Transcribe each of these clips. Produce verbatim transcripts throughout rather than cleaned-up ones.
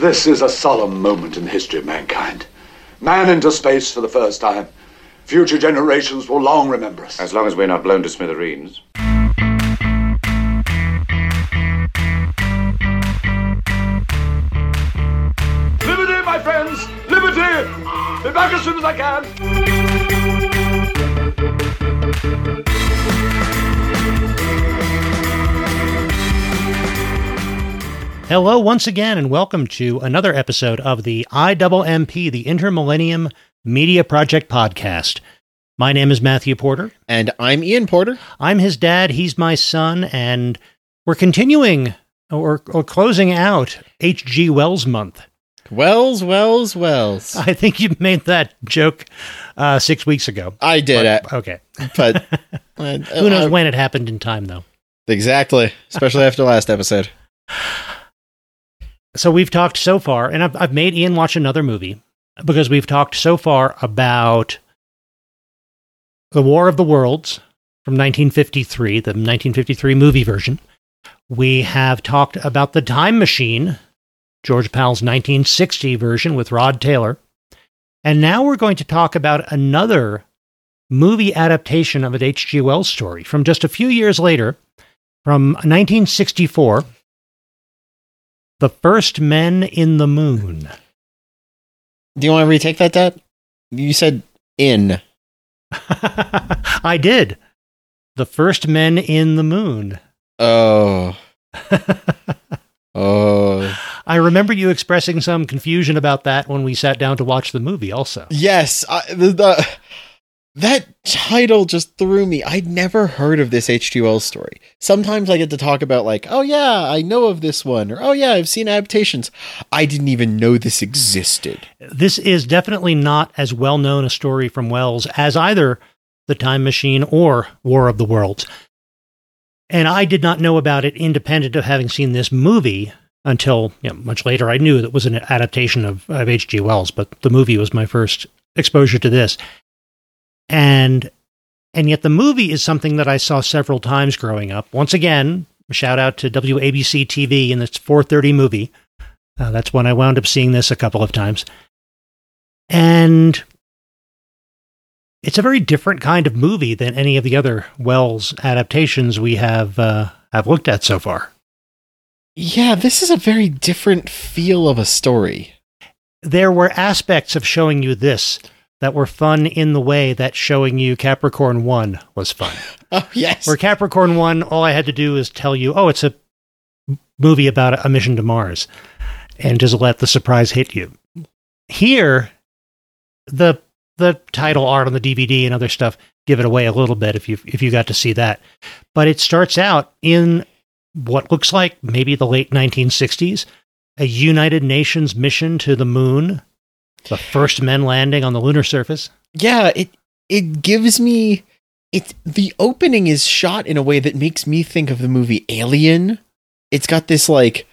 This is a solemn moment in the history of mankind. Man into space for the first time. Future generations will long remember us. As long as we're not blown to smithereens. Liberty, my friends! Liberty! Be back as soon as I can! Hello once again, and welcome to another episode of the I M M P, the Intermillennium Media Project Podcast. My name is Matthew Porter. And I'm Ian Porter. I'm his dad, he's my son, and we're continuing, or, or closing out, H G. Wells month. Wells, Wells, Wells. I think you made that joke uh, six weeks ago. I did. But, uh, okay. But uh, who knows uh, when it happened in time, though. Exactly. Especially after last episode. So we've talked so far, and I've, I've made Ian watch another movie, because we've talked so far about The War of the Worlds from nineteen fifty-three, the nineteen fifty-three movie version. We have talked about The Time Machine, George Pal's nineteen sixty version with Rod Taylor. And now we're going to talk about another movie adaptation of an H G. Wells story from just a few years later, from nineteen sixty-four. The First Men in the Moon. Do you want to retake that, Dad? You said in. I did. The First Men in the Moon. Oh. Oh. I remember you expressing some confusion about that when we sat down to watch the movie also. Yes. I, the, the, that title just threw me. I'd never heard of this H G. Wells story. Sometimes I get to talk about like, oh yeah, I know of this one, or oh yeah, I've seen adaptations. I didn't even know this existed. This is definitely not as well known a story from Wells as either The Time Machine or War of the Worlds. And I did not know about it independent of having seen this movie until, you know, much later. I knew that it was an adaptation of, of H G. Wells, but the movie was my first exposure to this. And and yet the movie is something that I saw several times growing up. Once again, shout out to W A B C T V and its four thirty movie. Uh, that's when I wound up seeing this a couple of times. And it's a very different kind of movie than any of the other Wells adaptations we have uh, have looked at so far. Yeah, this is a very different feel of a story. There were aspects of showing you this that were fun in the way that showing you Capricorn One was fun. Oh, yes. Where Capricorn One, all I had to do is tell you, oh, it's a movie about a mission to Mars, and just let the surprise hit you. Here, the the title art on the D V D and other stuff give it away a little bit if you if you got to see that. But it starts out in what looks like maybe the late nineteen sixties, a United Nations mission to the moon. The first men landing on the lunar surface. Yeah, it it gives me it. The opening is shot in a way that makes me think of the movie Alien. It's got this like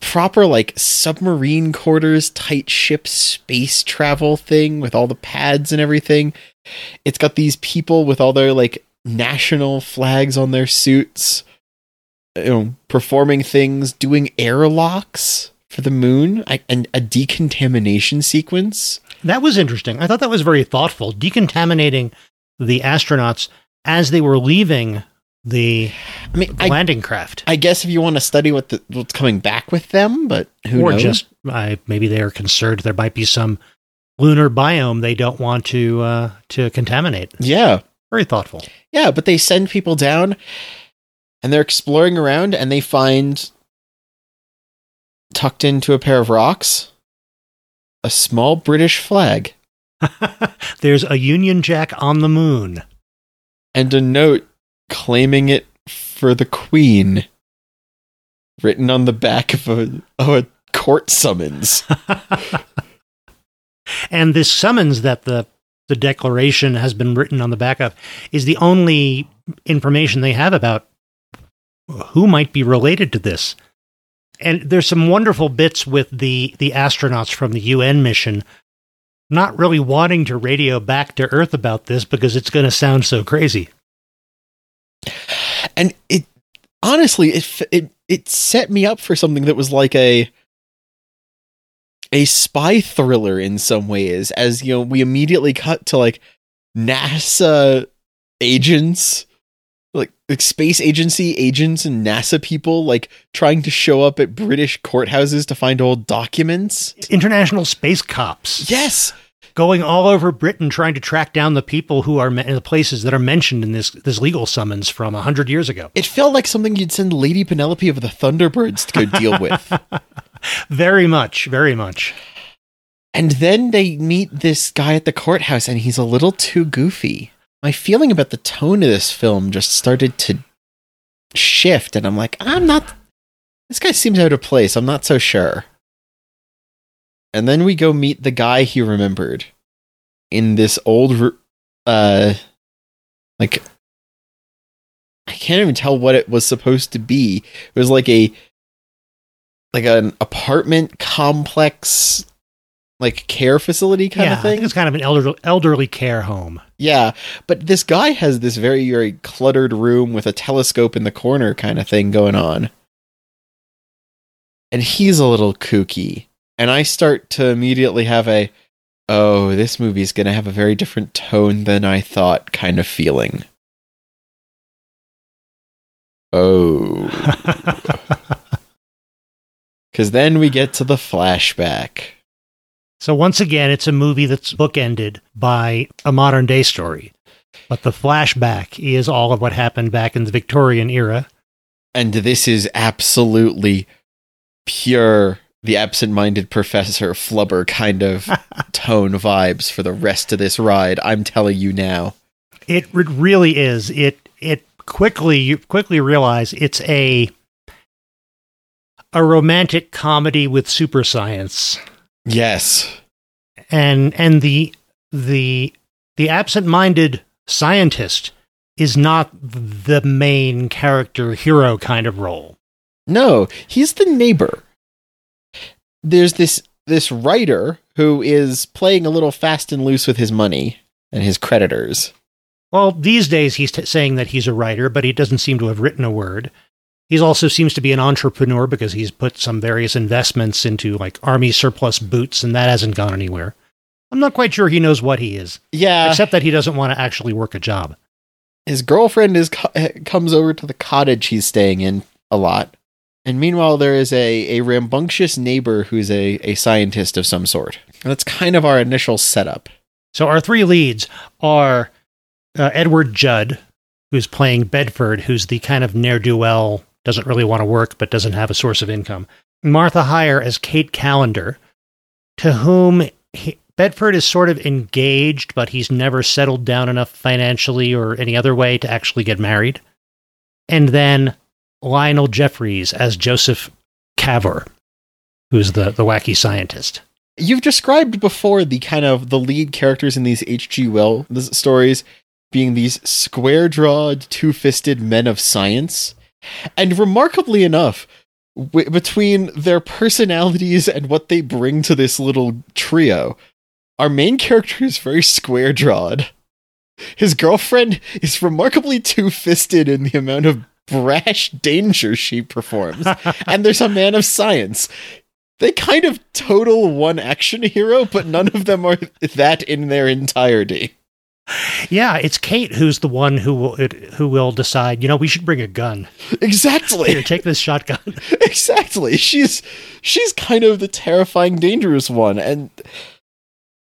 proper like submarine quarters, tight ship, space travel thing with all the pads and everything. It's got these people with all their like national flags on their suits, you know, performing things, doing airlocks for the moon, I, and a decontamination sequence. That was interesting. I thought that was very thoughtful. Decontaminating the astronauts as they were leaving the, I mean, the landing I, craft. I guess if you want to study what the, what's coming back with them, but who or knows? Or just I, maybe they are concerned there might be some lunar biome they don't want to uh, to contaminate. Yeah. Very thoughtful. Yeah, but they send people down, and they're exploring around, and they find, tucked into a pair of rocks, a small British flag. There's a Union Jack on the moon. And a note claiming it for the Queen, written on the back of a, of a court summons. And this summons that the, the declaration has been written on the back of is the only information they have about who might be related to this. And there's some wonderful bits with the, the astronauts from the U N mission not really wanting to radio back to Earth about this because it's going to sound so crazy. And it honestly, it, it it set me up for something that was like a a spy thriller in some ways, as, you know, we immediately cut to, like, NASA agents, like, like space agency agents and NASA people, like, trying to show up at British courthouses to find old documents. International space cops. Yes. Going all over Britain, trying to track down the people who are in the places that are mentioned in this this legal summons from a hundred years ago. It felt like something you'd send Lady Penelope of the Thunderbirds to go deal with. Very much, very much. And then they meet this guy at the courthouse, and he's a little too goofy. My feeling about the tone of this film just started to shift, and I'm like, I'm not. This guy seems out of place. I'm not so sure. And then we go meet the guy he remembered in this old, uh, like, I can't even tell what it was supposed to be. It was like a, like an apartment complex, like care facility kind yeah, of thing. I think it's kind of an elder, elderly care home. Yeah. But this guy has this very, very cluttered room with a telescope in the corner kind of thing going on. And he's a little kooky. And I start to immediately have a, oh, this movie's going to have a very different tone than I thought kind of feeling. Oh. Because then we get to the flashback. So once again, it's a movie that's bookended by a modern day story. But the flashback is all of what happened back in the Victorian era. And this is absolutely pure... the absent-minded Professor Flubber kind of tone vibes for the rest of this ride. I'm telling you now, it really is. It it quickly you quickly realize it's a a romantic comedy with super science. Yes, and and the the the absent-minded scientist is not the main character hero kind of role. No, he's the neighbor. There's this this writer who is playing a little fast and loose with his money and his creditors. Well, these days he's t- saying that he's a writer, but he doesn't seem to have written a word. He also seems to be an entrepreneur because he's put some various investments into, like, army surplus boots, and that hasn't gone anywhere. I'm not quite sure he knows what he is. Yeah. Except that he doesn't want to actually work a job. His girlfriend is co- comes over to the cottage he's staying in a lot. And meanwhile, there is a, a rambunctious neighbor who's a, a scientist of some sort. And that's kind of our initial setup. So our three leads are uh, Edward Judd, who's playing Bedford, who's the kind of ne'er-do-well, doesn't really want to work, but doesn't have a source of income. Martha Hyer as Kate Callender, to whom he, Bedford is sort of engaged, but he's never settled down enough financially or any other way to actually get married. And then... Lionel Jeffries as Joseph Cavor, who's the, the wacky scientist. You've described before the kind of the lead characters in these H G. Wells stories being these square-jawed, two-fisted men of science. And remarkably enough, w- between their personalities and what they bring to this little trio, our main character is very square-jawed. His girlfriend is remarkably two-fisted in the amount of brash danger she performs, and there's a man of science. They kind of total one action hero, but none of them are that in their entirety. Yeah, it's Kate who's the one who will who will decide, you know, we should bring a gun. Exactly. Here, take this shotgun. Exactly. She's she's kind of the terrifying, dangerous one, and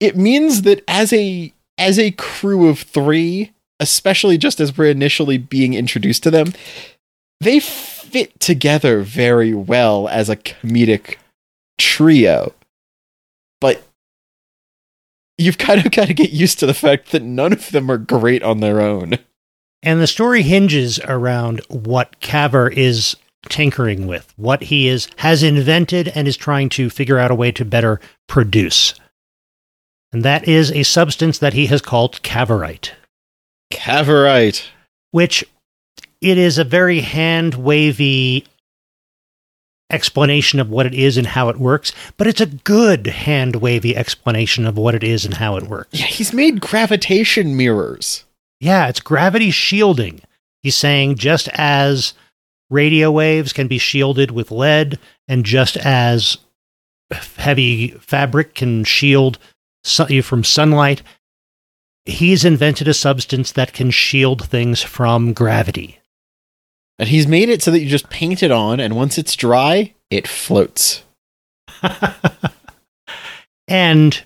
it means that as a as a crew of three, especially just as we're initially being introduced to them, they fit together very well as a comedic trio. But you've kind of got to get used to the fact that none of them are great on their own. And the story hinges around what Cavor is tinkering with, what he is has invented and is trying to figure out a way to better produce. And that is a substance that he has called Cavorite. Cavorite. Which, it is a very hand-wavy explanation of what it is and how it works, but it's a good hand-wavy explanation of what it is and how it works. Yeah, he's made gravitation mirrors. Yeah, it's gravity shielding. He's saying just as radio waves can be shielded with lead, and just as heavy fabric can shield you from sunlight. He's invented a substance that can shield things from gravity. And he's made it so that you just paint it on, and once it's dry, it floats. And,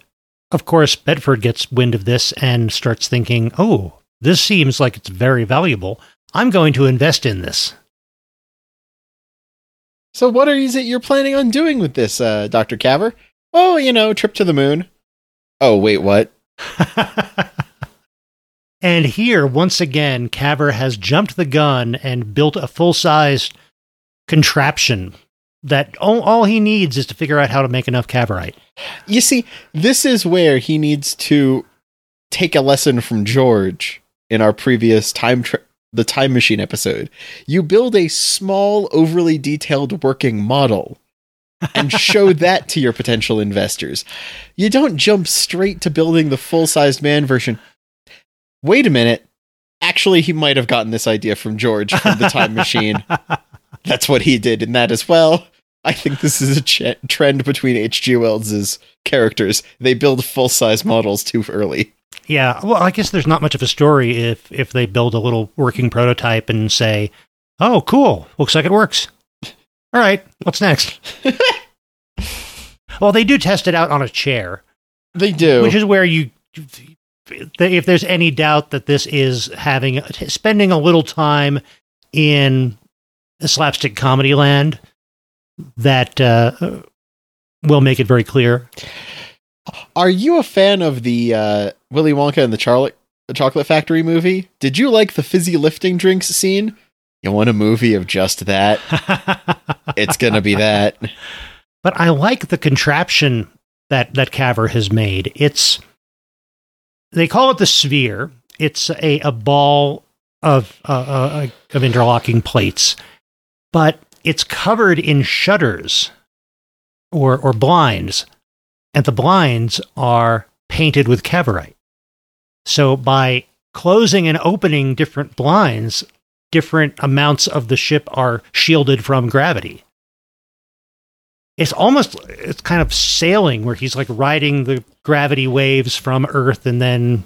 of course, Bedford gets wind of this and starts thinking, oh, this seems like it's very valuable. I'm going to invest in this. So what is it you're planning on doing with this, uh, Doctor Cavor? Oh, you know, trip to the moon. Oh, wait, what? And here, once again, Cavor has jumped the gun and built a full-size contraption that all, all he needs is to figure out how to make enough Cavorite. You see, this is where he needs to take a lesson from George in our previous time tra- the Time Machine episode. You build a small, overly detailed working model and show that to your potential investors. You don't jump straight to building the full-sized man version. Wait a minute. Actually, he might have gotten this idea from George from the Time Machine. That's what he did in that as well. I think this is a ch- trend between H G. Wells' characters. They build full-size models too early. Yeah, well, I guess there's not much of a story if, if they build a little working prototype and say, oh, cool, looks like it works. All right, what's next? Well, they do test it out on a chair. They do. Which is where you, if there's any doubt that this is having, spending a little time in slapstick comedy land, that uh, will make it very clear. Are you a fan of the uh, Willy Wonka and the Charlo- Chocolate Factory movie? Did you like the fizzy lifting drinks scene? You want a movie of just that? It's going to be that. But I like the contraption that, that Cavor has made. It's, they call it the sphere. It's a, a ball of, uh, uh, of interlocking plates, but it's covered in shutters or, or blinds, and the blinds are painted with Cavorite. So by closing and opening different blinds, different amounts of the ship are shielded from gravity. It's almost, it's kind of sailing, where he's like riding the gravity waves from Earth and then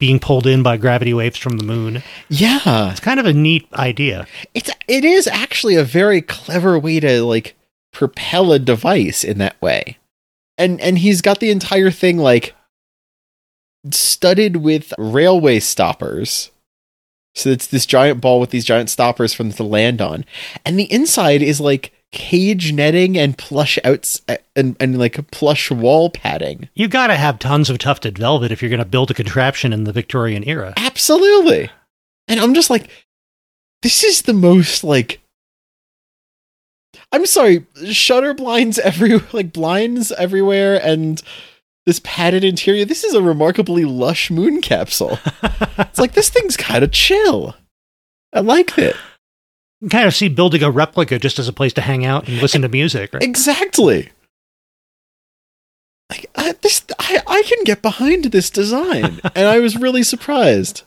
being pulled in by gravity waves from the moon. Yeah. It's kind of a neat idea. It's it is actually a very clever way to like propel a device in that way. And and he's got the entire thing like studded with railway stoppers. So it's this giant ball with these giant stoppers for them to land on. And the inside is like cage netting and plush outs and, and like plush wall padding. You got to have tons of tufted velvet if you're going to build a contraption in the Victorian era. Absolutely. And I'm just like, this is the most like, I'm sorry, shutter blinds everywhere, like blinds everywhere. And this padded interior, this is a remarkably lush moon capsule. It's like, this thing's kind of chill. I like it. You kind of see building a replica just as a place to hang out and listen to music, right? Exactly. Like, I, this, I, I can get behind this design, and I was really surprised.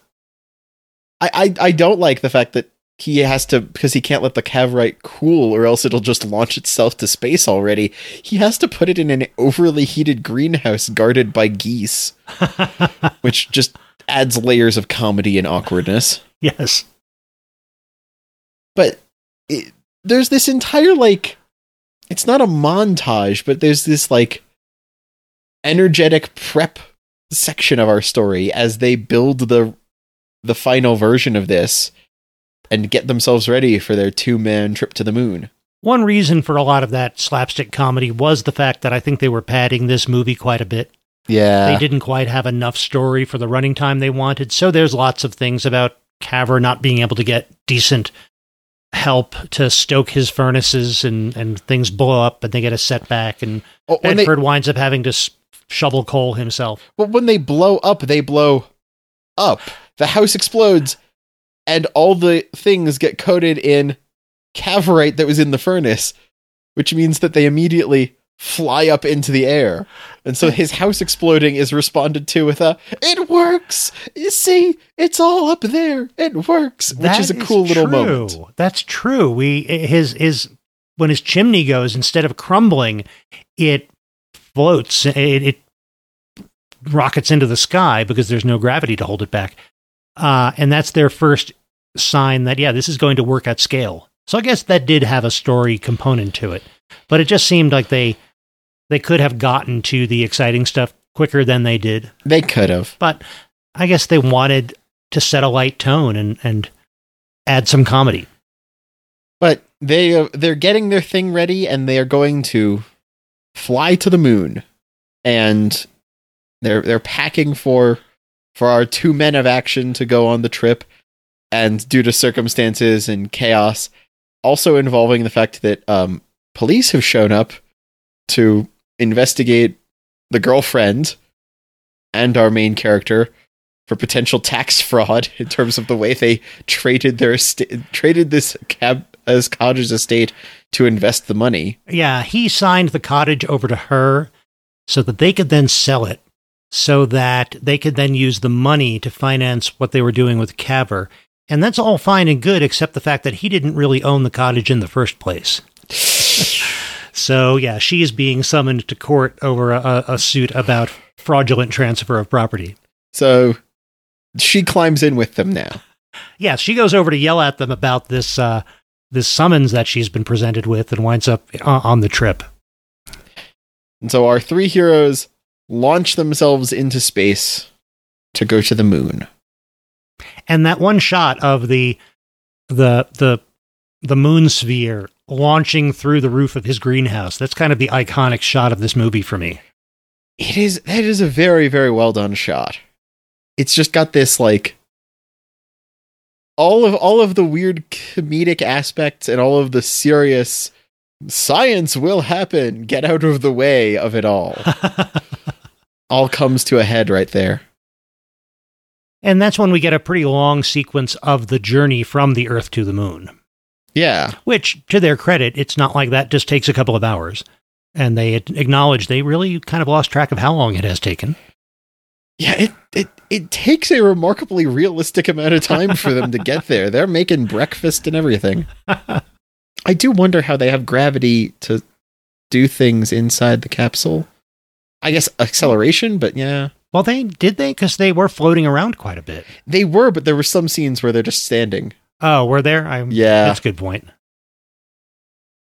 I, I, I don't like the fact that he has to, because he can't let the Cavorite cool, or else it'll just launch itself to space already. He has to put it in an overly heated greenhouse guarded by geese, which just adds layers of comedy and awkwardness. Yes. But it, there's this entire, like, it's not a montage, but there's this, like, energetic prep section of our story as they build the the final version of this and get themselves ready for their two-man trip to the moon. One reason for a lot of that slapstick comedy was the fact that I think they were padding this movie quite a bit. Yeah. They didn't quite have enough story for the running time they wanted, so there's lots of things about Cavor not being able to get decent help to stoke his furnaces, and, and things blow up and they get a setback, and oh, Bedford they, winds up having to sh- shovel coal himself. But when they blow up, they blow up. The house explodes and all the things get coated in Cavorite that was in the furnace, which means that they immediately fly up into the air. And so his house exploding is responded to with a, it works! You see, it's all up there. It works. Which is a cool little moment. That's true. We his his when his chimney goes, instead of crumbling, it floats. It, it rockets into the sky because there's no gravity to hold it back. Uh, and that's their first sign that, yeah, this is going to work at scale. So I guess that did have a story component to it. But it just seemed like they they could have gotten to the exciting stuff quicker than they did. They could have. But I guess they wanted to set a light tone and, and add some comedy. But they, uh, they're getting their thing ready, and they are going to fly to the moon. And they're they're packing for for our two men of action to go on the trip. And due to circumstances and chaos, also involving the fact that um, police have shown up to investigate the girlfriend and our main character for potential tax fraud in terms of the way they traded their est- traded this cab as Cotter's estate to invest the money. Yeah, he signed the cottage over to her so that they could then sell it, so that they could then use the money to finance what they were doing with Cavor. And that's all fine and good, except the fact that he didn't really own the cottage in the first place. So, yeah, she is being summoned to court over a, a suit about fraudulent transfer of property. So she climbs in with them now. Yeah, she goes over to yell at them about this uh, this summons that she's been presented with and winds up on the trip. And so our three heroes launch themselves into space to go to the moon. And that one shot of the the the the moon sphere launching through the roof of his greenhouse, that's kind of the iconic shot of this movie for me. It is that is a very, very well done shot. It's just got this, like, all of all of the weird comedic aspects and all of the serious science will happen, get out of the way of it all. All comes to a head right there. And that's when we get a pretty long sequence of the journey from the Earth to the moon. Yeah. Which, to their credit, it's not like that just takes a couple of hours. And they acknowledge they really kind of lost track of how long it has taken. Yeah, it it, it takes a remarkably realistic amount of time for them to get there. They're making breakfast and everything. I do wonder how they have gravity to do things inside the capsule. I guess acceleration, but yeah. Well, they did they? Because they were floating around quite a bit. They were, but there were some scenes where they're just standing. Oh, were there? I'm, yeah. That's a good point.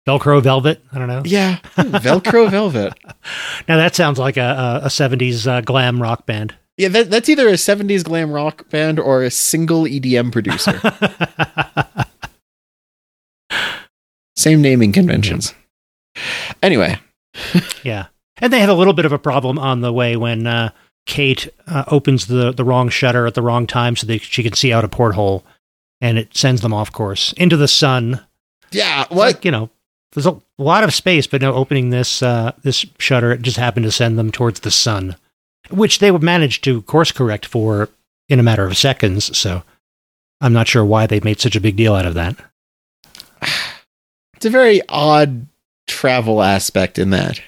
Velcro velvet? I don't know. Yeah. Velcro velvet. Now that sounds like a, a seventies uh, glam rock band. Yeah, that, that's either a seventies glam rock band or a single E D M producer. Same naming conventions. Anyway. Yeah. And they have a little bit of a problem on the way when uh, Kate uh, opens the, the wrong shutter at the wrong time so that she can see out a porthole, and it sends them off course into the sun. Yeah. What? Like, you know, there's a lot of space, but no, opening this uh, this shutter, it just happened to send them towards the sun, which they would manage to course correct for in a matter of seconds. So I'm not sure why they made such a big deal out of that. It's a very odd travel aspect in that.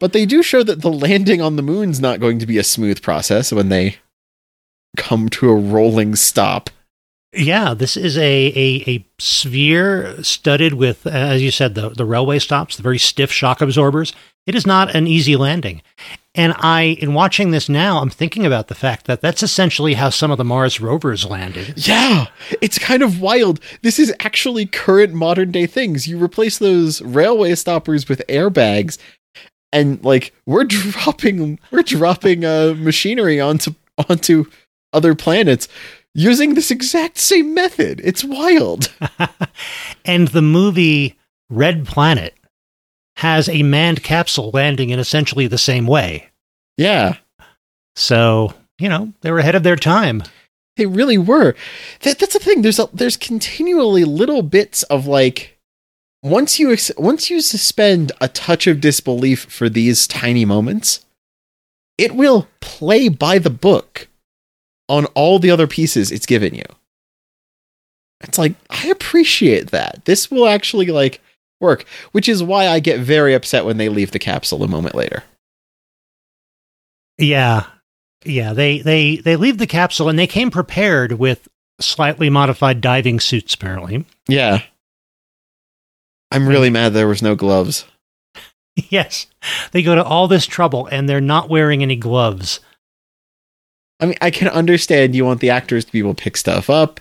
But they do show that the landing on the moon's not going to be a smooth process when they come to a rolling stop. Yeah, this is a, a, a sphere studded with, as you said, the, the railway stops, the very stiff shock absorbers. It is not an easy landing. And I, in watching this now, I'm thinking about the fact that that's essentially how some of the Mars rovers landed. Yeah, it's kind of wild. This is actually current modern day things. You replace those railway stoppers with airbags, and like we're dropping, we're dropping uh, machinery onto onto other planets using this exact same method. It's wild. And the movie Red Planet has a manned capsule landing in essentially the same way. Yeah. So, you know, they were ahead of their time. They really were. That, that's the thing. There's a, there's continually little bits of like, once you ex- once you suspend a touch of disbelief for these tiny moments, it will play by the book on all the other pieces it's given you. It's like, I appreciate that. This will actually like work, which is why I get very upset when they leave the capsule a moment later. Yeah. Yeah, they they they leave the capsule, and they came prepared with slightly modified diving suits, apparently. Yeah. I'm really mad there was no gloves. Yes. They go to all this trouble and they're not wearing any gloves. I mean, I can understand you want the actors to be able to pick stuff up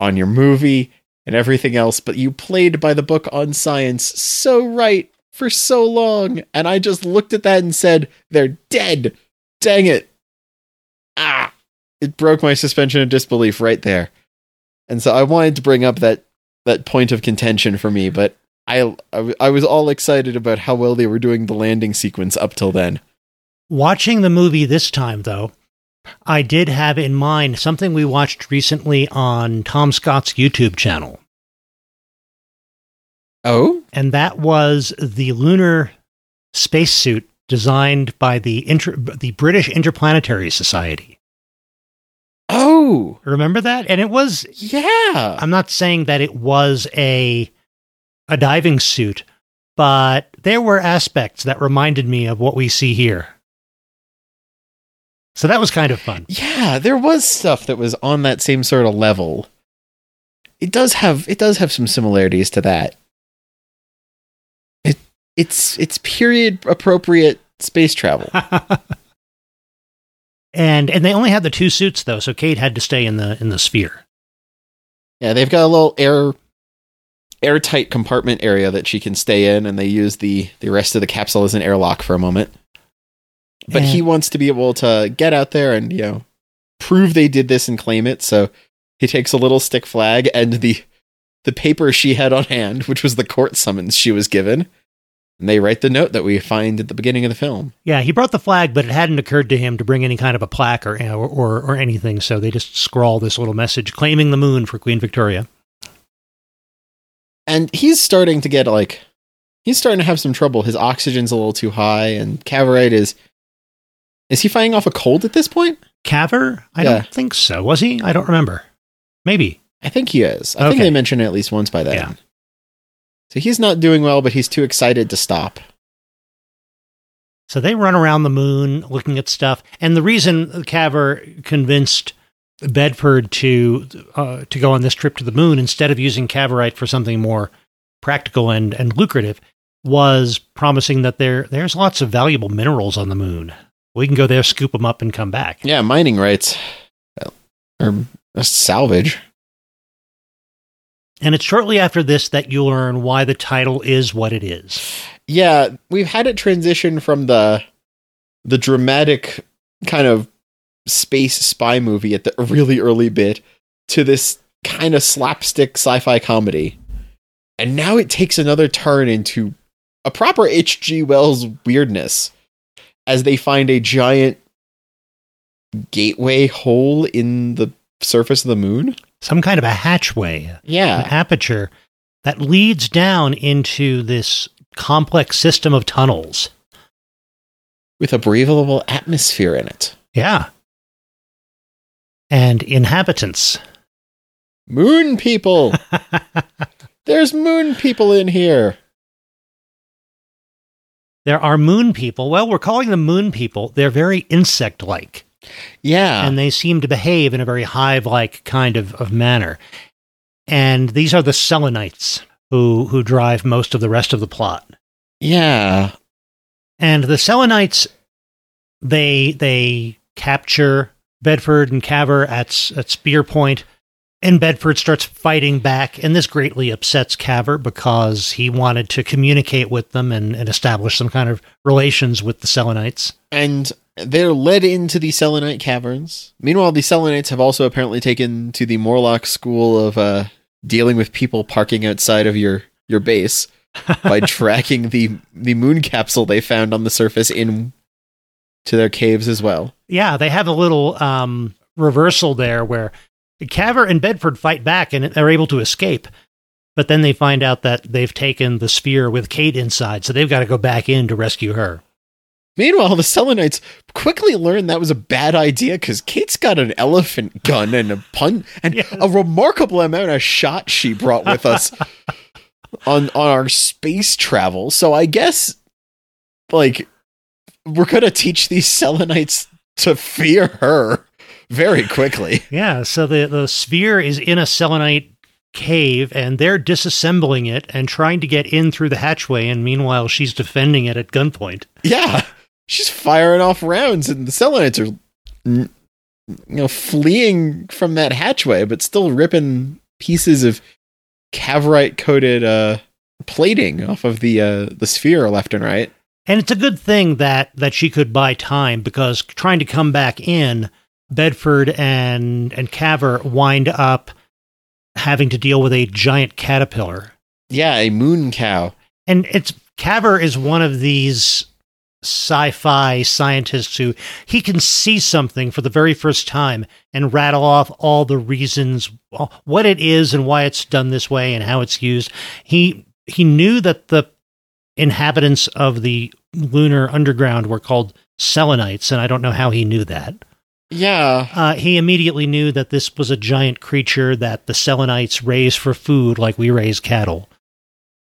on your movie and everything else, but you played by the book on science so right for so long, and I just looked at that and said, they're dead. Dang it. Ah, it broke my suspension of disbelief right there. And so I wanted to bring up that, that point of contention for me, but I, I, I was all excited about how well they were doing the landing sequence up till then. Watching the movie this time, though, I did have in mind something we watched recently on Tom Scott's YouTube channel. Oh? And that was the lunar spacesuit designed by the inter- the British Interplanetary Society. Oh! Remember that? And it was... Yeah! I'm not saying that it was a a diving suit, but there were aspects that reminded me of what we see here. So that was kind of fun. Yeah, there was stuff that was on that same sort of level. It does have it does have some similarities to that. It it's it's period appropriate space travel. and and they only had the two suits though, so Kate had to stay in the in the sphere. Yeah, they've got a little air airtight compartment area that she can stay in, and they use the the rest of the capsule as an airlock for a moment. But he wants to be able to get out there and, you know, prove they did this and claim it. So he takes a little stick flag and the the paper she had on hand, which was the court summons she was given. And they write the note that we find at the beginning of the film. Yeah, he brought the flag, but it hadn't occurred to him to bring any kind of a plaque or or, or, or anything. So they just scrawl this little message claiming the moon for Queen Victoria. And he's starting to get like, he's starting to have some trouble. His oxygen's a little too high and Cavorite is... Is he fighting off a cold at this point? Cavor? I yeah. don't think so. Was he? I don't remember. Maybe. I think he is. I okay. think they mentioned it at least once by then. Yeah. So he's not doing well, but he's too excited to stop. So they run around the moon looking at stuff. And the reason Cavor convinced Bedford to uh, to go on this trip to the moon instead of using Cavorite for something more practical and, and lucrative was promising that there there's lots of valuable minerals on the moon. We can go there, scoop them up, and come back. Yeah, mining rights. Or salvage. And it's shortly after this that you learn why the title is what it is. Yeah, we've had it transition from the the dramatic kind of space spy movie at the really early bit to this kind of slapstick sci-fi comedy. And now it takes another turn into a proper H G. Wells weirdness, as they find a giant gateway hole in the surface of the moon. Some kind of a hatchway. Yeah. An aperture that leads down into this complex system of tunnels. With a breathable atmosphere in it. Yeah. And inhabitants. Moon people! There's moon people in here! There are moon people. Well, we're calling them moon people. They're very insect-like. Yeah. And they seem to behave in a very hive-like kind of, of manner. And these are the Selenites who, who drive most of the rest of the plot. Yeah. And the Selenites, they they capture Bedford and Cavor at, at Spear Point, and Bedford starts fighting back, and this greatly upsets Cavor because he wanted to communicate with them and, and establish some kind of relations with the Selenites. And they're led into the Selenite caverns. Meanwhile, the Selenites have also apparently taken to the Morlock school of uh, dealing with people parking outside of your, your base by tracking the, the moon capsule they found on the surface in to their caves as well. Yeah, they have a little um, reversal there where Cavor and Bedford fight back and are able to escape, but then they find out that they've taken the sphere with Kate inside, so they've got to go back in to rescue her. Meanwhile, the Selenites quickly learn that was a bad idea because Kate's got an elephant gun and a pun and yes. a remarkable amount of shot she brought with us on on our space travel. So I guess, like, we're gonna teach these Selenites to fear her. Very quickly. Yeah, so the, the sphere is in a Selenite cave, and they're disassembling it and trying to get in through the hatchway, and meanwhile she's defending it at gunpoint. Yeah, she's firing off rounds, and the Selenites are, you know, fleeing from that hatchway, but still ripping pieces of Cavorite coated uh, plating off of the uh, the sphere left and right. And it's a good thing that that she could buy time, because trying to come back in, Bedford and and Cavor wind up having to deal with a giant caterpillar. Yeah, a moon cow. And it's Cavor is one of these sci-fi scientists who he can see something for the very first time and rattle off all the reasons, what it is and why it's done this way and how it's used. He he knew that the inhabitants of the lunar underground were called Selenites, and I don't know how he knew that. Yeah. Uh, he immediately knew that this was a giant creature that the Selenites raise for food like we raise cattle.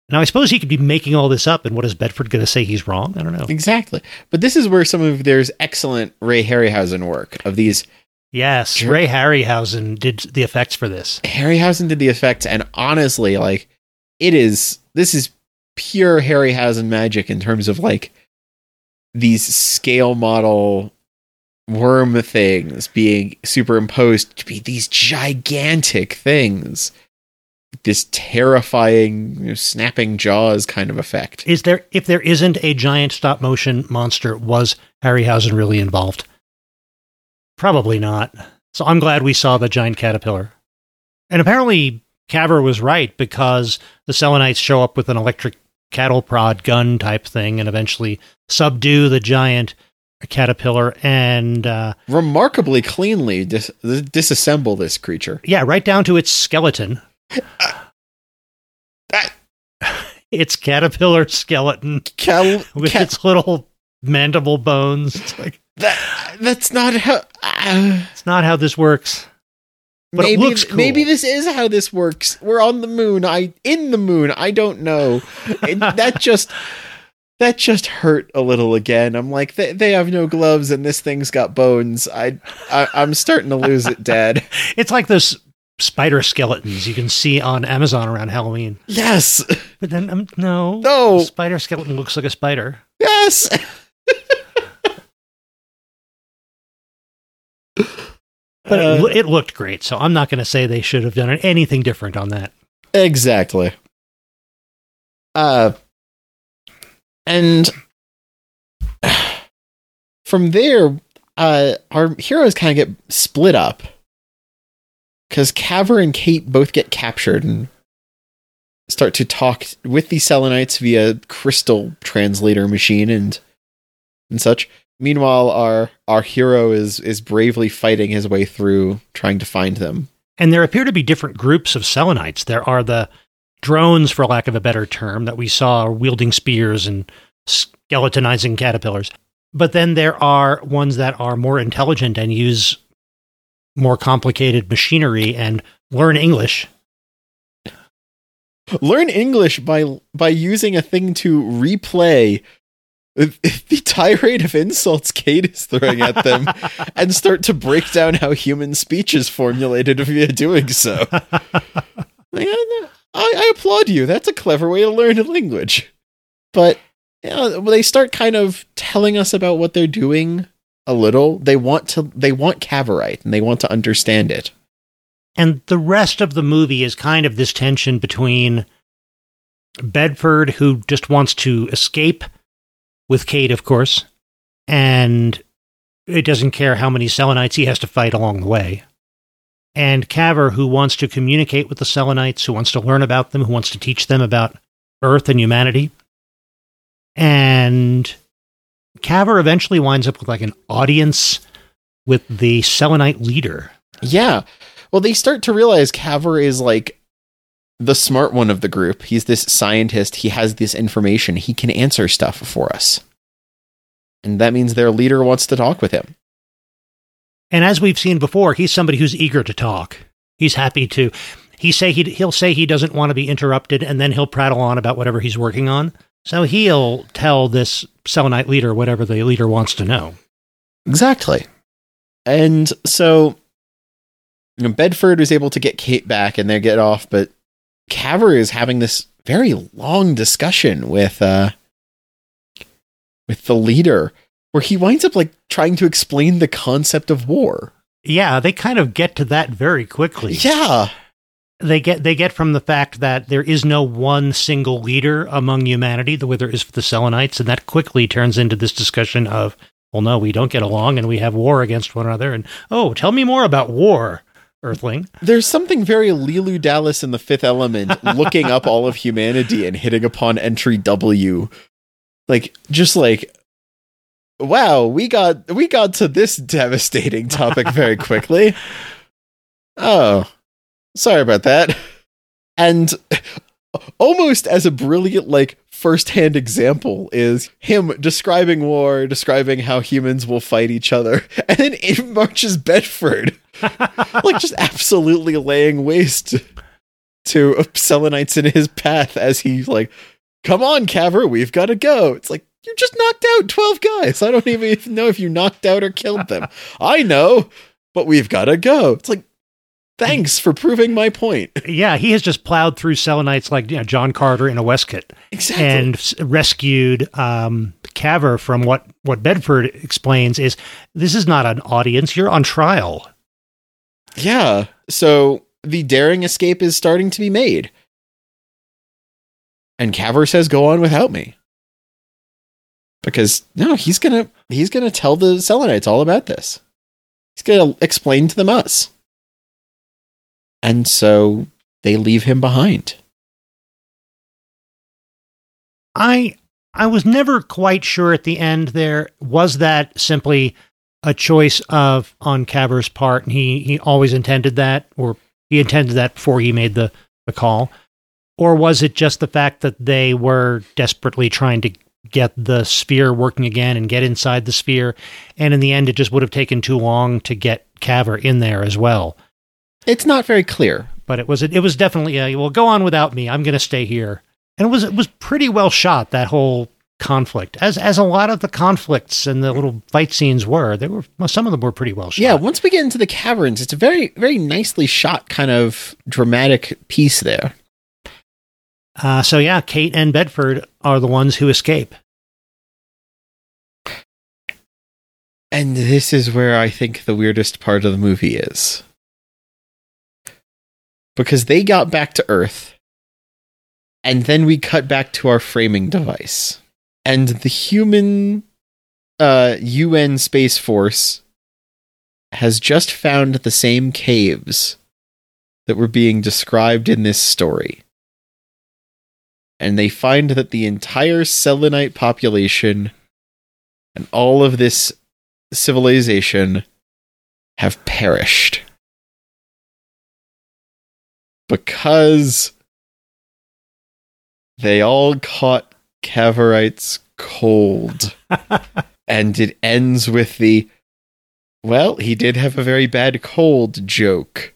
Now, I suppose he could be making all this up, and what is Bedford going to say he's wrong? I don't know. Exactly. But this is where some of there's excellent Ray Harryhausen work of these. Yes, dr- Ray Harryhausen did the effects for this. Harryhausen did the effects, and honestly, like, it is, this is pure Harryhausen magic in terms of, like, these scale model worm things being superimposed to be these gigantic things, this terrifying, you know, snapping jaws kind of effect. Is there, if there isn't a giant stop motion monster, was Harryhausen really involved? Probably not. So I'm glad we saw the giant caterpillar. And apparently Cavor was right, because the Selenites show up with an electric cattle prod gun type thing and eventually subdue the giant caterpillar and uh, remarkably cleanly dis- disassemble this creature. Yeah, right down to its skeleton. Uh, that its caterpillar skeleton Cal- with cat- its little mandible bones. It's like that. That's not how. Uh, it's not how this works. But maybe, it looks cool. Maybe this is how this works. We're on the moon. I in the moon. I don't know. It, that just that just hurt a little again. I'm like, they, they have no gloves and this thing's got bones. I, I I'm starting to lose it, Dad. It's like those spider skeletons you can see on Amazon around Halloween. Yes, but then um, no, no, the spider skeleton looks like a spider. Yes. But uh, it, it looked great, so I'm not going to say they should have done anything different on that. Exactly. Uh, and from there, uh, our heroes kind of get split up, because Cavor and Kate both get captured and start to talk with the Selenites via crystal translator machine and and such. Meanwhile, our our hero is is bravely fighting his way through, trying to find them. And there appear to be different groups of Selenites. There are the drones, for lack of a better term, that we saw are wielding spears and skeletonizing caterpillars. But then there are ones that are more intelligent and use more complicated machinery and learn English. Learn English by by using a thing to replay the tirade of insults Kate is throwing at them and start to break down how human speech is formulated via doing so. I, I applaud you. That's a clever way to learn a language. But you know, they start kind of telling us about what they're doing a little. They want to, they want Cavorite and they want to understand it. And the rest of the movie is kind of this tension between Bedford, who just wants to escape, with Kate, of course, and it doesn't care how many Selenites he has to fight along the way, and Cavor, who wants to communicate with the Selenites, who wants to learn about them, who wants to teach them about Earth and humanity. And Cavor eventually winds up with like an audience with the Selenite leader. Yeah. Well, they start to realize Cavor is like the smart one of the group. He's this scientist. He has this information. He can answer stuff for us. And that means their leader wants to talk with him. And as we've seen before, he's somebody who's eager to talk. He's happy to, he say he, he'll say he doesn't want to be interrupted, and then he'll prattle on about whatever he's working on. So he'll tell this Selenite leader whatever the leader wants to know. Exactly. And so You know, Bedford was able to get Kate back and they get off, but Cavor is having this very long discussion with uh, with the leader, where he winds up like trying to explain the concept of war. Yeah, they kind of get to that very quickly. Yeah. They get they get from the fact that there is no one single leader among humanity, the way there is for the Selenites, and that quickly turns into this discussion of, well, no, we don't get along, and we have war against one another, and, oh, tell me more about war, Earthling. There's something very Leeloo Dallas in The Fifth Element, looking up all of humanity and hitting upon entry W. Like, just like, wow, we got we got to this devastating topic very quickly. Oh. Sorry about that. And almost as a brilliant, like, first-hand example is him describing war, describing how humans will fight each other, and then in marches Bedford, like, just absolutely laying waste to Selenites in his path as he's like, come on, Cavor, we've got to go. It's like, you just knocked out twelve guys. I don't even know if you knocked out or killed them. I know, but we've got to go. It's like, thanks for proving my point. Yeah, he has just plowed through Selenites like, you know, John Carter in a waistcoat. Exactly. And rescued um, Cavor from what, what Bedford explains is, this is not an audience, you're on trial. Yeah, so the daring escape is starting to be made. And Cavor says, go on without me. Because, no, he's gonna he's gonna tell the Selenites all about this. He's gonna explain to them us. And so they leave him behind. I I was never quite sure at the end there. Was that simply a choice of on Cavor's part, and he, he always intended that, or he intended that before he made the, the call? Or was it just the fact that they were desperately trying to get the sphere working again and get inside the sphere, and in the end it just would have taken too long to get Cavor in there as well? It's not very clear, but it was it was definitely a, well, go on without me. I'm going to stay here, and it was it was pretty well shot, that whole conflict, as as a lot of the conflicts and the little fight scenes were. They were well, some of them were pretty well shot. Yeah, once we get into the caverns, it's a very very nicely shot kind of dramatic piece there. Uh, so yeah, Kate and Bedford are the ones who escape, and this is where I think the weirdest part of the movie is. Because they got back to Earth, and then we cut back to our framing device. And the human uh, U N Space Force has just found the same caves that were being described in this story. And they find that the entire Selenite population and all of this civilization have perished. Because they all caught Cavorites cold. And it ends with the, well, he did have a very bad cold joke.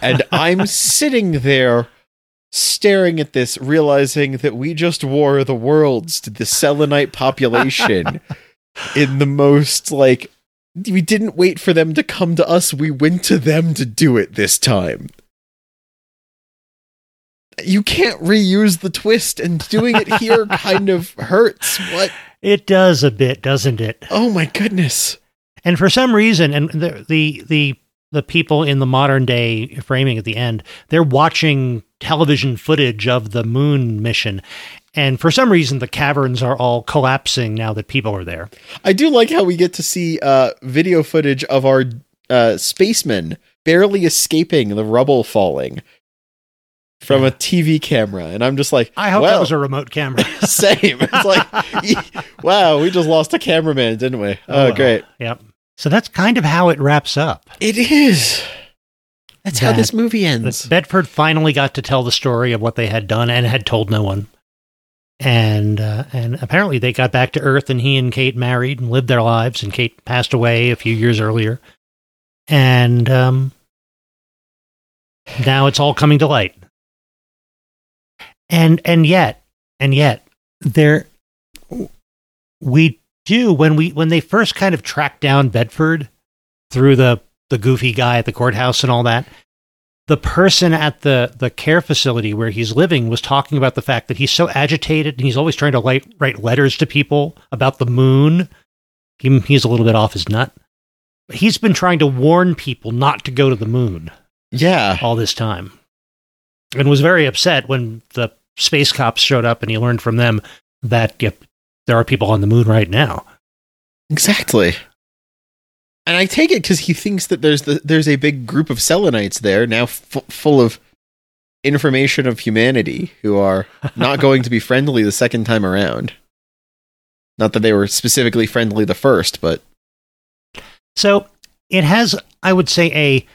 And I'm sitting there staring at this, realizing that we just War of the Worlds to the Selenite population in the most, like, we didn't wait for them to come to us. We went to them to do it this time. You can't reuse the twist, and doing it here kind of hurts. What? It does a bit, doesn't it? Oh my goodness. And for some reason, and the the the, the people in the modern day framing at the end, they're watching television footage of the moon mission. And for some reason, the caverns are all collapsing now that people are there. I do like how we get to see uh, video footage of our uh, spacemen barely escaping the rubble falling. From a T V camera, and I'm just like, I hope well, that was a remote camera. Same. It's like, wow, we just lost a cameraman, didn't we? Oh, oh great. Yep. So that's kind of how it wraps up. It is. That's that, how this movie ends. Bedford finally got to tell the story of what they had done and had told no one. And uh, and apparently they got back to Earth, and he and Kate married and lived their lives, and Kate passed away a few years earlier. And um, now it's all coming to light. And and yet, and yet, there, we do, when we when they first kind of track down Bedford through the, the goofy guy at the courthouse and all that. The person at the, the care facility where he's living was talking about the fact that he's so agitated and he's always trying to write, write letters to people about the moon. He, he's a little bit off his nut. He's been trying to warn people not to go to the moon. Yeah. All this time. And was very upset when the space cops showed up and he learned from them that yep, there are people on the moon right now. Exactly. And I take it because he thinks that there's the, there's a big group of Selenites there now f- full of information of humanity who are not going to be friendly the second time around. Not that they were specifically friendly the first, but... So it has, I would say, a...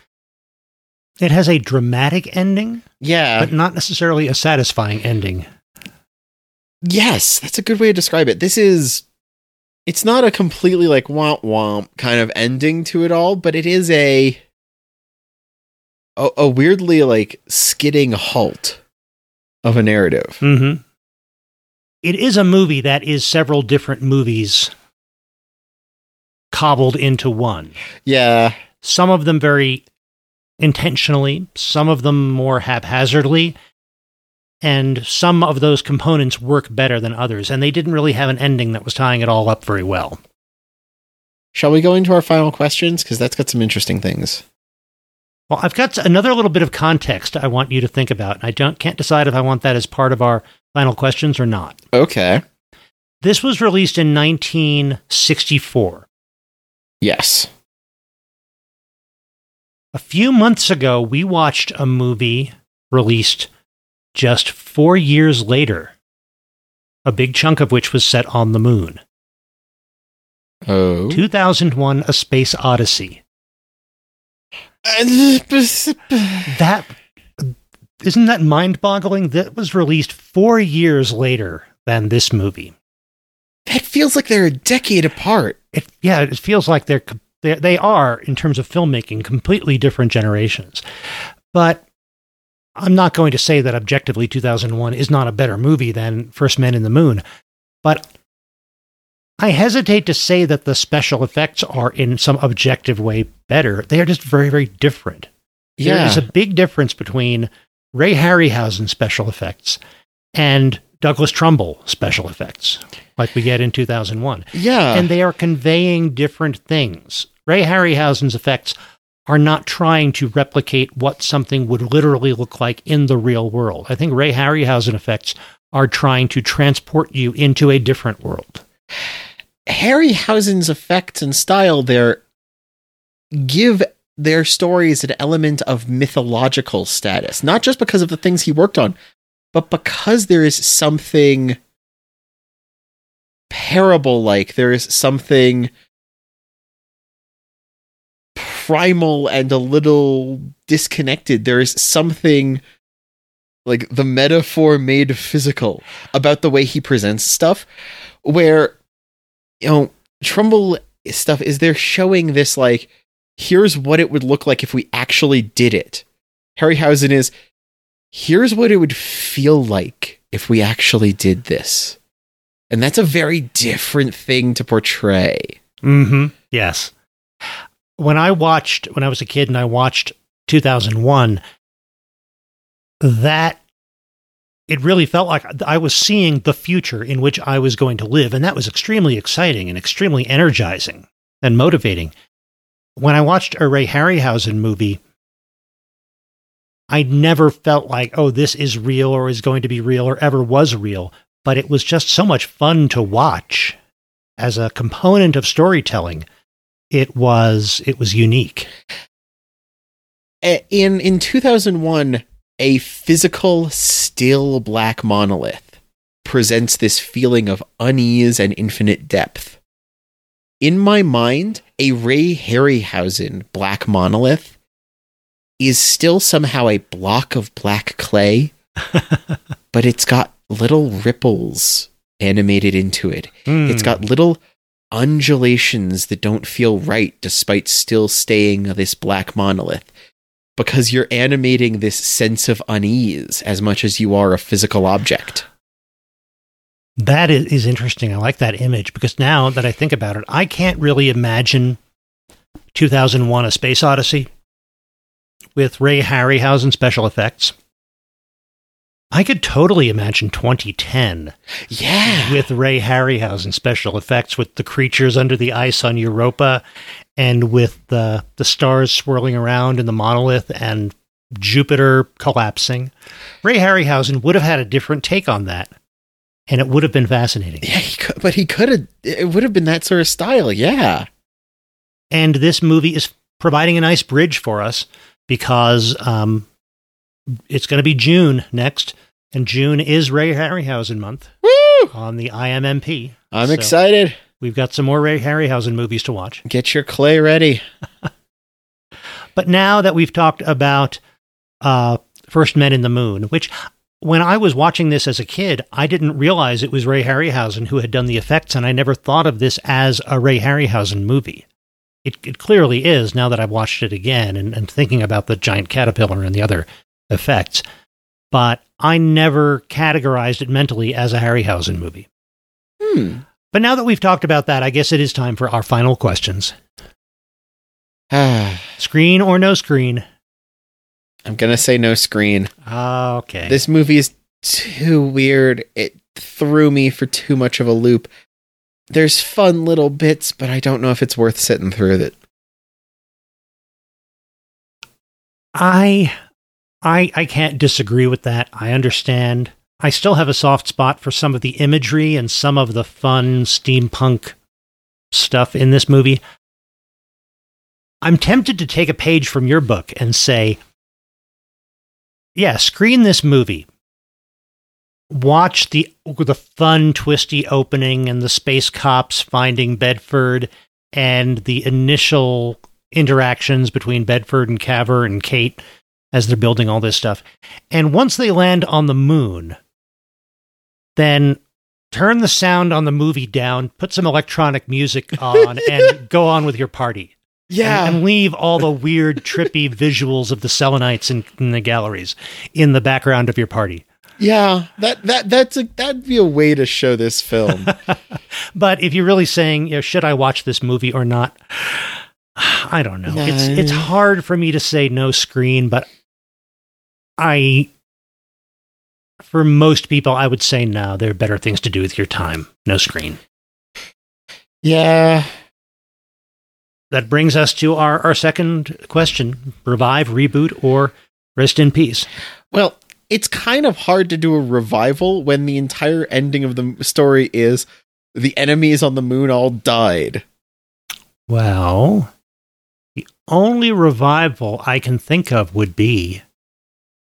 It has a dramatic ending, yeah, but not necessarily a satisfying ending. Yes, that's a good way to describe it. This is, it's not a completely like womp womp kind of ending to it all, but it is a, a, a weirdly like skidding halt of a narrative. Mm-hmm. It is a movie that is several different movies cobbled into one. Yeah. Some of them very... intentionally, some of them more haphazardly, and some of those components work better than others, and they didn't really have an ending that was tying it all up very well. Shall we go into our final questions? Because that's got some interesting things. Well, I've got another little bit of context I want you to think about, and I don't, can't decide if I want that as part of our final questions or not. Okay. This was released in nineteen sixty-four. Yes. A few months ago, we watched a movie released just four years later, a big chunk of which was set on the moon. Oh. two thousand one, A Space Odyssey. That, isn't that mind-boggling? That was released four years later than this movie. That feels like they're a decade apart. It, yeah, it feels like they're... They they are, in terms of filmmaking, completely different generations. But I'm not going to say that objectively two thousand one is not a better movie than First Men in the Moon. But I hesitate to say that the special effects are in some objective way better. They are just very, very different. Yeah. There is a big difference between Ray Harryhausen special effects and Douglas Trumbull special effects, like we get in two thousand one. Yeah. And they are conveying different things. Ray Harryhausen's effects are not trying to replicate what something would literally look like in the real world. I think Ray Harryhausen effects are trying to transport you into a different world. Harryhausen's effects and style there give their stories an element of mythological status, not just because of the things he worked on, but because there is something parable-like, there is something primal and a little disconnected. There is something like the metaphor made physical about the way he presents stuff, where, you know, Trumbull stuff is they're showing this, like, here's what it would look like if we actually did it. Harryhausen is... here's what it would feel like if we actually did this. And that's a very different thing to portray. Mm-hmm. Yes. When I watched, when I was a kid and I watched two thousand one, that, it really felt like I was seeing the future in which I was going to live. And that was extremely exciting and extremely energizing and motivating. When I watched a Ray Harryhausen movie, I never felt like, oh, this is real or is going to be real or ever was real, but it was just so much fun to watch as a component of storytelling. It was it was unique. In in two thousand one, a physical, still black monolith presents this feeling of unease and infinite depth. In my mind, a Ray Harryhausen black monolith is still somehow a block of black clay, but it's got little ripples animated into it. Mm. It's got little undulations that don't feel right despite still staying this black monolith, because you're animating this sense of unease as much as you are a physical object. That is interesting. I like that image, because now that I think about it, I can't really imagine two thousand one: A Space Odyssey, with Ray Harryhausen special effects. I could totally imagine twenty ten. Yeah. With Ray Harryhausen special effects, with the creatures under the ice on Europa, and with the, the stars swirling around in the monolith and Jupiter collapsing. Ray Harryhausen would have had a different take on that, and it would have been fascinating. Yeah, he could, but he could have, it would have been that sort of style, yeah. And this movie is providing a nice bridge for us, because um, it's going to be June next, and June is Ray Harryhausen month. Woo! On the I M M P. I'm so excited. We've got some more Ray Harryhausen movies to watch. Get your clay ready. But now that we've talked about uh, First Men in the Moon, which when I was watching this as a kid, I didn't realize it was Ray Harryhausen who had done the effects, and I never thought of this as a Ray Harryhausen movie. It, it clearly is, now that I've watched it again and, and thinking about the giant caterpillar and the other effects. But I never categorized it mentally as a Harryhausen movie. Hmm. But now that we've talked about that, I guess it is time for our final questions. Screen or no screen? I'm going to say no screen. Uh, okay. This movie is too weird. It threw me for too much of a loop. There's fun little bits, but I don't know if it's worth sitting through it. I, I, I can't disagree with that. I understand. I still have a soft spot for some of the imagery and some of the fun steampunk stuff in this movie. I'm tempted to take a page from your book and say, yeah, screen this movie. Watch the the fun, twisty opening and the space cops finding Bedford and the initial interactions between Bedford and Cavor and Kate as they're building all this stuff. And once they land on the moon, then turn the sound on the movie down, put some electronic music on, and go on with your party. Yeah. And, and leave all the weird, trippy visuals of the Selenites in, in the galleries in the background of your party. Yeah, that that that's a, that'd be a way to show this film. But if you're really saying, you know, should I watch this movie or not? I don't know. No. It's it's hard for me to say no screen, but I, for most people, I would say no. There are better things to do with your time. No screen. Yeah. That brings us to our, our second question: revive, reboot, or rest in peace. Well, it's kind of hard to do a revival when the entire ending of the story is the enemies on the moon all died. Well, the only revival I can think of would be,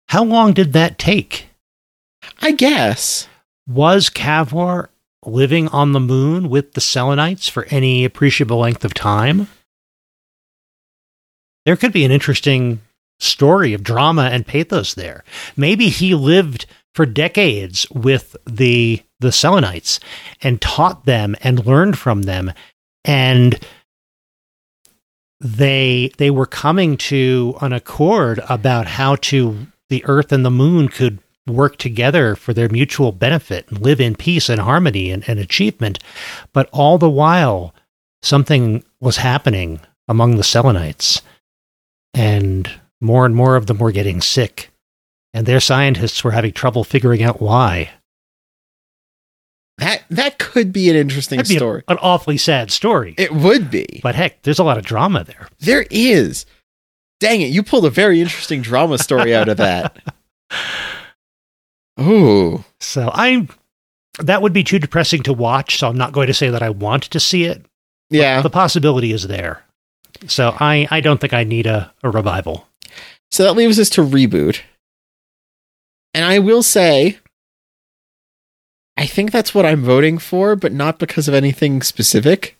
how long did that take? I guess. Was Cavor living on the moon with the Selenites for any appreciable length of time? There could be an interesting story of drama and pathos there. Maybe he lived for decades with the the Selenites and taught them and learned from them, and they they were coming to an accord about how to the Earth and the Moon could work together for their mutual benefit and live in peace and harmony and, and achievement. But all the while, something was happening among the Selenites, and more and more of them were getting sick, and their scientists were having trouble figuring out why. That that could be an interesting That'd be story. A, an awfully sad story. It would be. But heck, there's a lot of drama there. There is. Dang it, you pulled a very interesting drama story out of that. Ooh. So I, that would be too depressing to watch, so I'm not going to say that I want to see it. Yeah. The possibility is there. So I, I don't think I need a, a revival. So that leaves us to reboot. And I will say, I think that's what I'm voting for, but not because of anything specific.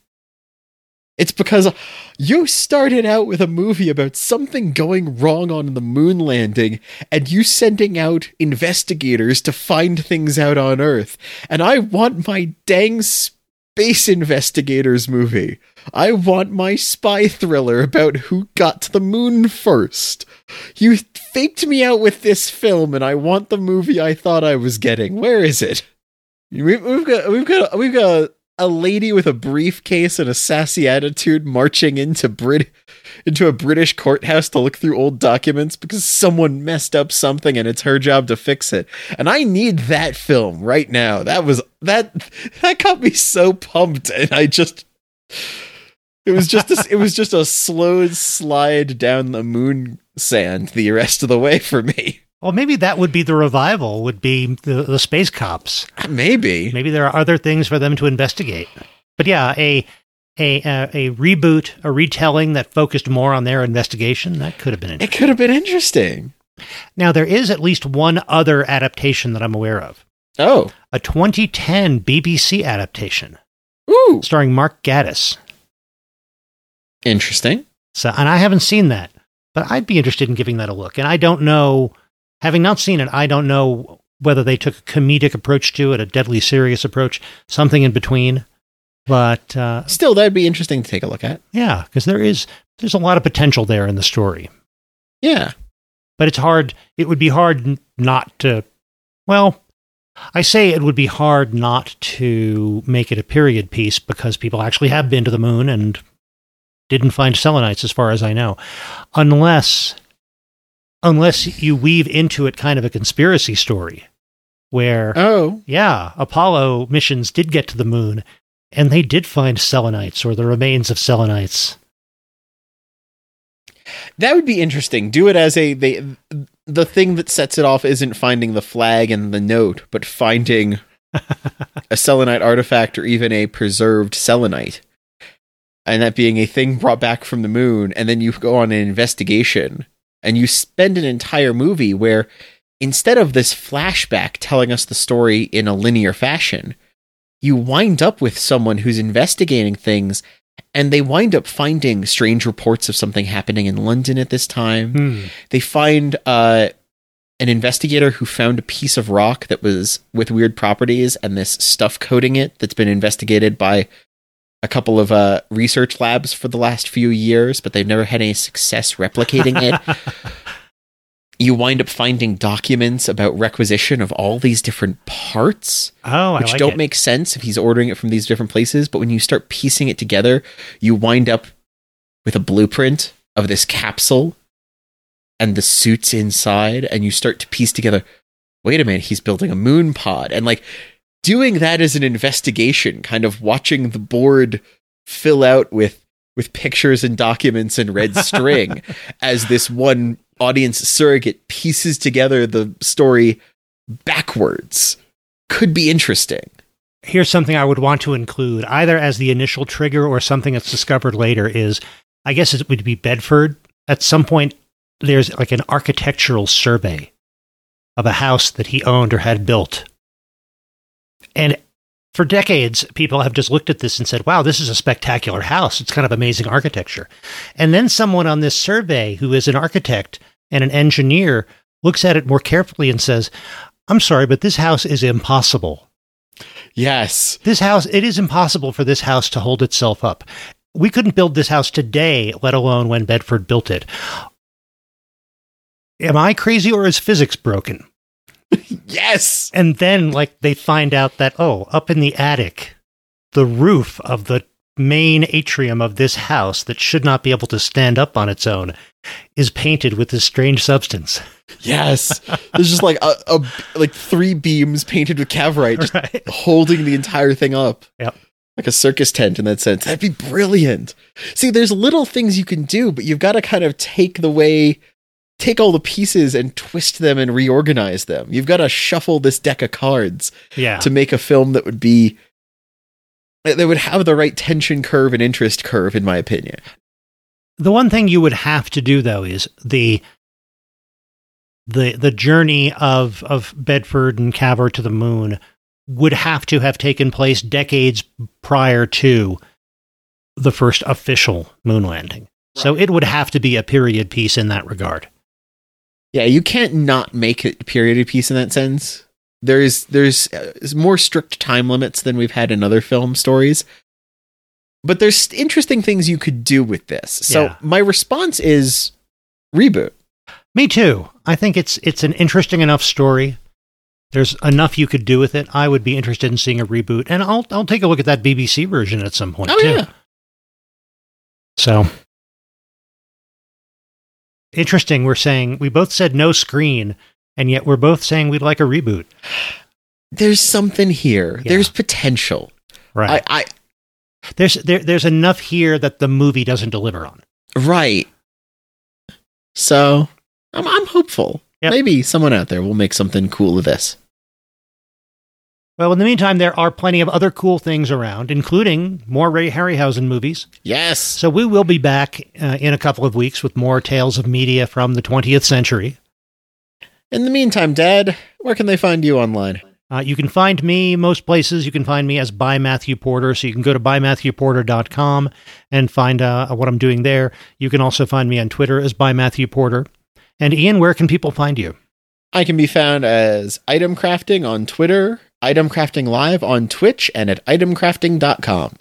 It's because you started out with a movie about something going wrong on the moon landing, and you sending out investigators to find things out on Earth. And I want my dang space investigators movie. I want my spy thriller about who got to the moon first. You faked me out with this film, and I want the movie I thought I was getting. Where is it? We've got, we've got, we've got a lady with a briefcase and a sassy attitude marching into Brit- into a British courthouse to look through old documents because someone messed up something and it's her job to fix it. And I need that film right now. That was that that got me so pumped, and I just it was just this, it was just a slow slide down the moon sand the rest of the way for me. Well, maybe that would be the revival, would be the, the space cops. Maybe. Maybe there are other things for them to investigate. But yeah, a a a reboot, a retelling that focused more on their investigation, that could have been interesting. It could have been interesting. Now, there is at least one other adaptation that I'm aware of. Oh. A twenty ten B B C adaptation. Ooh. Starring Mark Gatiss. Interesting. So, and I haven't seen that, but I'd be interested in giving that a look. And I don't know... Having not seen it, I don't know whether they took a comedic approach to it, a deadly serious approach, something in between. But uh, still, that'd be interesting to take a look at. Yeah, because there is there's a lot of potential there in the story. Yeah, but it's hard. It would be hard not to. Well, I say it would be hard not to make it a period piece because people actually have been to the moon and didn't find Selenites, as far as I know, unless. Unless you weave into it kind of a conspiracy story where, oh, yeah, Apollo missions did get to the moon and they did find Selenites or the remains of Selenites. That would be interesting. Do it as a, they, the thing that sets it off isn't finding the flag and the note, but finding a Selenite artifact or even a preserved Selenite. And that being a thing brought back from the moon. And then you go on an investigation. And you spend an entire movie where, instead of this flashback telling us the story in a linear fashion, you wind up with someone who's investigating things, and they wind up finding strange reports of something happening in London at this time. Hmm. They find uh, an investigator who found a piece of rock that was with weird properties and this stuff coating it that's been investigated by a couple of uh, research labs for the last few years, but they've never had any success replicating it. You wind up finding documents about requisition of all these different parts, oh, which I like don't it. make sense if he's ordering it from these different places. But when you start piecing it together, you wind up with a blueprint of this capsule and the suits inside, and you start to piece together, wait a minute, he's building a moon pod. And like, doing that as an investigation, kind of watching the board fill out with with pictures and documents and red string as this one audience surrogate pieces together the story backwards could be interesting. Here's something I would want to include, either as the initial trigger or something that's discovered later is, I guess it would be Bedford. At some point, there's like an architectural survey of a house that he owned or had built. And for decades, people have just looked at this and said, wow, this is a spectacular house. It's kind of amazing architecture. And then someone on this survey who is an architect and an engineer looks at it more carefully and says, I'm sorry, but this house is impossible. Yes. This house, it is impossible for this house to hold itself up. We couldn't build this house today, let alone when Bedford built it. Am I crazy or is physics broken? Yes. And then like they find out that, oh, up in the attic, the roof of the main atrium of this house that should not be able to stand up on its own is painted with this strange substance. Yes. There's just like a, a like three beams painted with Cavorite just right. holding the entire thing up. Yep. Like a circus tent in that sense. That'd be brilliant. See, there's little things you can do, but you've got to kind of take the way Take all the pieces and twist them and reorganize them. You've got to shuffle this deck of cards yeah. to make a film that would be, that would have the right tension curve and interest curve, in my opinion. The one thing you would have to do, though, is the the the journey of of Bedford and Cavor to the moon would have to have taken place decades prior to the first official moon landing. Right. So it would have to be a period piece in that regard. Yeah, you can't not make it a period piece in that sense. There's there's uh, more strict time limits than we've had in other film stories. But there's interesting things you could do with this. So yeah. My response is reboot. Me too. I think it's it's an interesting enough story There's enough you could do with it. I would be interested in seeing a reboot, and I'll I'll take a look at that B B C version at some point, oh, too. Yeah. So, interesting. We're saying, we both said no screen, and yet we're both saying we'd like a reboot. There's something here. Yeah. There's potential. Right. I, I There's there, there's enough here that the movie doesn't deliver on. Right. So, I'm I'm hopeful. Yep. Maybe someone out there will make something cool of this. Well, in the meantime, there are plenty of other cool things around, including more Ray Harryhausen movies. Yes. So we will be back uh, in a couple of weeks with more tales of media from the twentieth century. In the meantime, Dad, where can they find you online? Uh, you can find me most places. You can find me as By Matthew Porter, so you can go to by matthew porter dot com and find uh, what I'm doing there. You can also find me on Twitter as By Matthew Porter. And Ian, where can people find you? I can be found as ItemCrafting on Twitter, ItemCrafting Live on Twitch, and at item crafting dot com.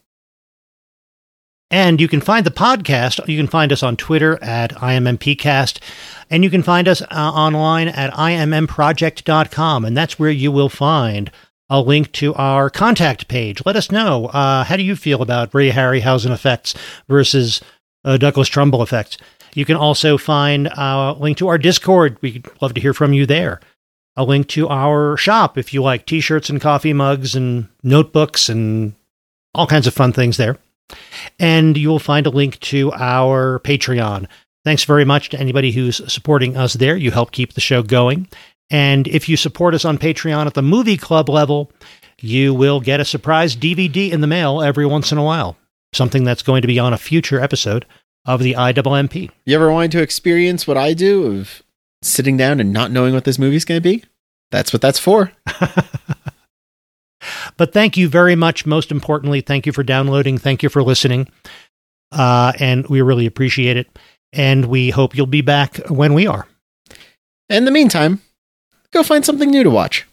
And you can find the podcast. You can find us on Twitter at I M M P Cast, and you can find us uh, online at I M M Project dot com, and that's where you will find a link to our contact page. Let us know. Uh, how do you feel about Ray Harryhausen effects versus uh, Douglas Trumbull effects? You can also find a link to our Discord. We'd love to hear from you there. A link to our shop if you like t-shirts and coffee mugs and notebooks and all kinds of fun things there. And you will find a link to our Patreon. Thanks very much to anybody who's supporting us there. You help keep the show going. And if you support us on Patreon at the movie club level, you will get a surprise D V D in the mail every once in a while. Something that's going to be on a future episode of the I M M P. You ever wanted to experience what I do of sitting down and not knowing what this movie's going to be? That's what that's for. But thank you very much. Most importantly, thank you for downloading. Thank you for listening. Uh, and we really appreciate it. And we hope you'll be back when we are. In the meantime, go find something new to watch.